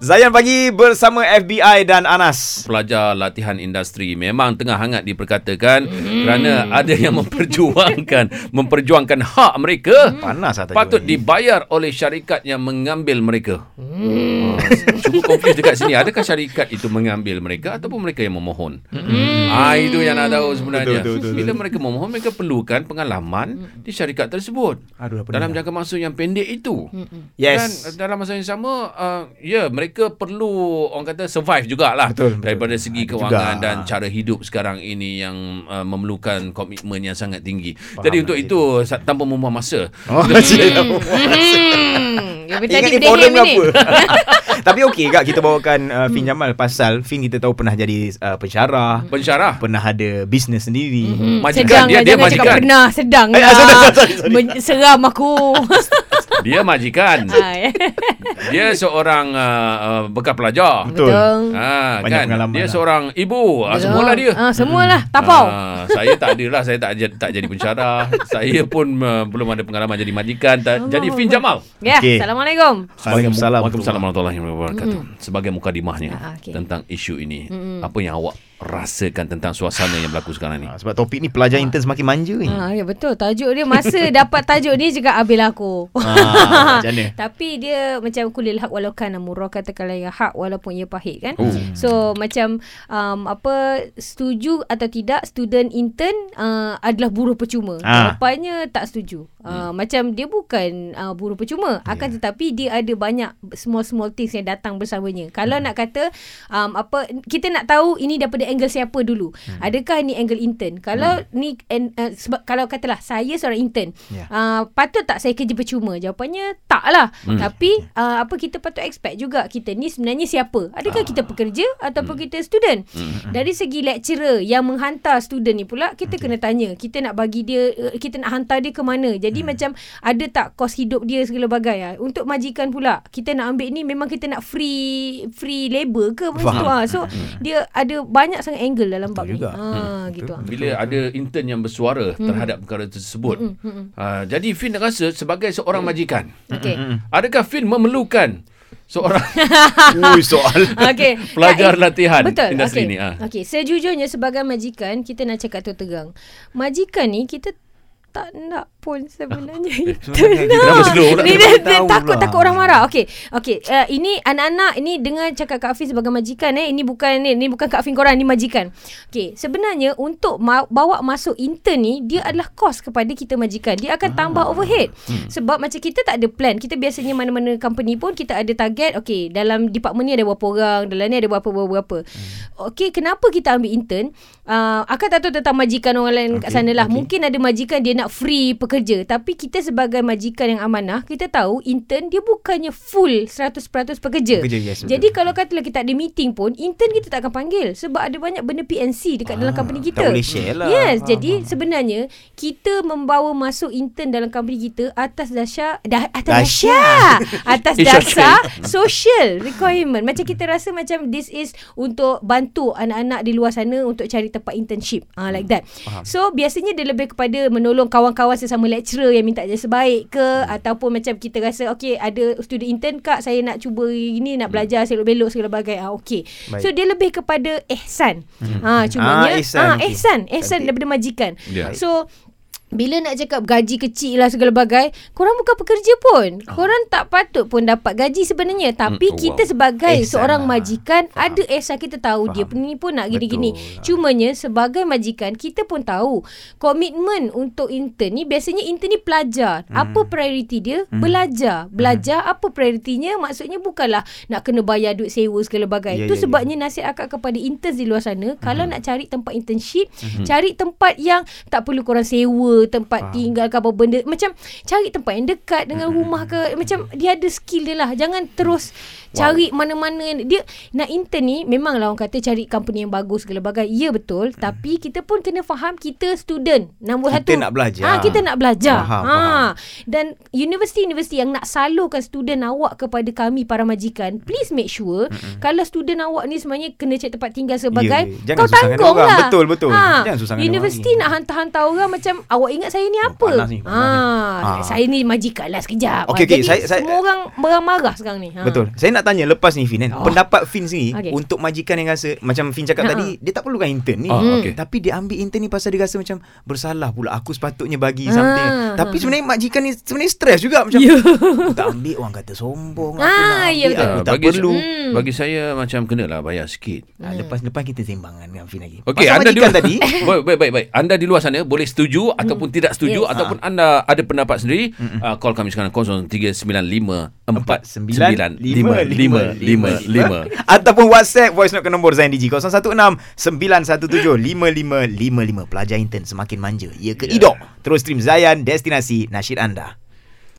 Zayan Pagi bersama FBI dan Anas. Pelajar latihan industri memang tengah hangat diperkatakan kerana ada yang memperjuangkan hak mereka. Panas lah, patut dibayar oleh syarikat yang mengambil mereka. Cukup confused dekat sini. Adakah syarikat itu mengambil mereka ataupun mereka yang memohon? Itu yang nak tahu sebenarnya. Bila mereka memohon, mereka perlukan pengalaman di syarikat tersebut. Dalam jangka masa yang pendek itu. Yes. Dan dalam masa yang sama, mereka perlu, orang kata, survive jugalah. Betul. Daripada segi kewangan dan cara hidup sekarang ini yang memerlukan komitmen yang sangat tinggi. Faham. Jadi untuk itu, tanpa membuang masa. Ingat ni problem apa? Tapi okey Kak, kita bawakan Fynn Jamal pasal Fynn kita tahu pernah jadi pensyarah. Pernah ada bisnes sendiri. Majikan dia majikan. Pernah sedang. Seram aku. Dia majikan. Dia seorang bekas pelajar. Betul. Banyak pengalaman. Dia seorang ibu. Semualah dia. Semualah. Tapau. Saya tak adalah. Saya tak jadi pensyarah. Saya pun belum ada pengalaman jadi majikan. Jadi Fynn Jamal. Assalamualaikum. Waalaikumsalam warahmatullahi wabarakatuh. Sebagai mukadimahnya tentang isu ini, apa yang awak rasakan tentang suasana yang berlaku sekarang ni? Sebab topik ni pelajar intern semakin manja ni. Ya betul. Tajuk dia masa dapat tajuk ni juga habis aku. Macam mana? Tapi dia macam kulil hak walau kana murah, katakanlah yang hak walaupun ia pahit kan. So macam setuju atau tidak, student intern adalah buruh percuma. Rupanya tak setuju. Macam dia bukan buruh percuma, akan tetapi dia ada banyak small things yang datang bersamanya. Kalau nak kata kita nak tahu ini daripada angle siapa dulu. Adakah ni angle intern? Kalau ni sebab kalau katalah saya seorang intern, patut tak saya kerja percuma? Jawapannya taklah. Tapi kita patut expect juga kita ni sebenarnya siapa? Adakah kita pekerja ataupun kita student? Dari segi lecturer yang menghantar student ni pula, kita kena tanya, kita nak bagi dia, kita nak hantar dia ke mana? Jadi macam ada tak kos hidup dia segala bagai. Untuk majikan pula, kita nak ambil ni memang kita nak free labor ke macam tu. So dia ada banyak sangat angle dalam bab ni. Bila ada intern yang bersuara terhadap perkara tersebut. Jadi Fynn rasa sebagai seorang majikan. Adakah Fynn memerlukan seorang pelajar latihan industri ni? Sejujurnya sebagai majikan, kita nak cakap tu tegang. Majikan ni kita tak nak pun sebenarnya. Takut orang marah. Ini anak-anak ini dengar cakap Kak Afin sebagai majikan. Ini bukan Kak Afin korang, ni majikan. Sebenarnya untuk bawa masuk intern ni, dia adalah kos kepada kita majikan. Dia akan tambah overhead. Sebab macam kita tak ada plan. Kita biasanya mana-mana company pun kita ada target. Dalam department ni ada berapa orang, dalam ni ada berapa. Kenapa kita ambil intern? Akak tak tahu tentang majikan orang lain kat sana lah. Mungkin ada majikan dia nak free pekerja, tapi kita sebagai majikan yang amanah, kita tahu intern dia bukannya full 100% pekerja. Jadi kalau katalah kita ada meeting pun, intern kita tak akan panggil sebab ada banyak benda P&C dekat dalam company kita. Tak boleh share lah. Jadi sebenarnya kita membawa masuk intern dalam company kita atas dasar social requirement. Macam kita rasa macam this is untuk bantu anak-anak di luar sana untuk cari tempat internship. Like that. So biasanya dia lebih kepada menolong kawan-kawan sesama lecturer yang minta jasa baik ke, ataupun macam kita rasa ada student intern, Kak saya nak cuba ini, nak belajar selok-belok segala bagai. So dia lebih kepada ihsan. Ihsan daripada majikan. So bila nak cakap gaji kecil lah segala bagai, korang bukan pekerja pun. Korang tak patut pun dapat gaji sebenarnya. Tapi kita sebagai seorang majikan, ada ihsan, kita tahu dia ni pun nak gini-gini. Cumanya sebagai majikan, kita pun tahu komitmen untuk intern ni. Biasanya intern ni pelajar. Apa prioriti dia? Belajar. Belajar apa prioritinya? Maksudnya bukanlah nak kena bayar duit sewa segala bagai. Itu sebabnya nasihat akak kepada intern di luar sana, kalau nak cari tempat internship, cari tempat yang tak perlu korang sewa tempat tinggal ke apa benda. Macam cari tempat yang dekat dengan rumah ke. Macam dia ada skill dia lah. Jangan terus cari mana-mana yang dia nak. Intern ni memanglah orang kata cari company yang bagus segala bagai. Ya betul. Tapi kita pun kena faham kita student nombor satu. Kita nak belajar. Kita nak belajar. Faham. Dan universiti-universiti yang nak salurkan student awak kepada kami para majikan, please make sure kalau student awak ni sebenarnya kena cari tempat tinggal sebagai, kau tanggung lah. Betul. Jangan susah. Universiti nak hantar-hantar orang macam awak awak ingat saya ni apa? Panas ni, panas ni. Saya ni majikan lah sekejap. Okay, jadi semua orang marah sekarang ni. Betul. Saya nak tanya lepas ni Fynn kan, pendapat Fynn sendiri untuk majikan yang rasa macam Fynn cakap tadi, dia tak perlukan intern ni, tapi dia ambil intern ni pasal dia rasa macam bersalah pula, aku sepatutnya bagi something. Tapi sebenarnya majikan ni sebenarnya stres juga macam aku tak ambil, orang kata sombong, aku nak ambil, aku tak perlu. Bagi saya macam kenalah bayar sikit. Lepas-lepas kita sembang dengan Fynn lagi. Okey, anda di luar tadi. Baik. Anda di luar sana boleh setuju ataupun tidak setuju ataupun anda ada pendapat sendiri. Call kami sekarang 0395495555 ataupun WhatsApp voice note ke nombor ZainDG 0169175555. Pelajar intern semakin manja. Ya ke idok. Terus stream Zayan destinasi nasyid anda.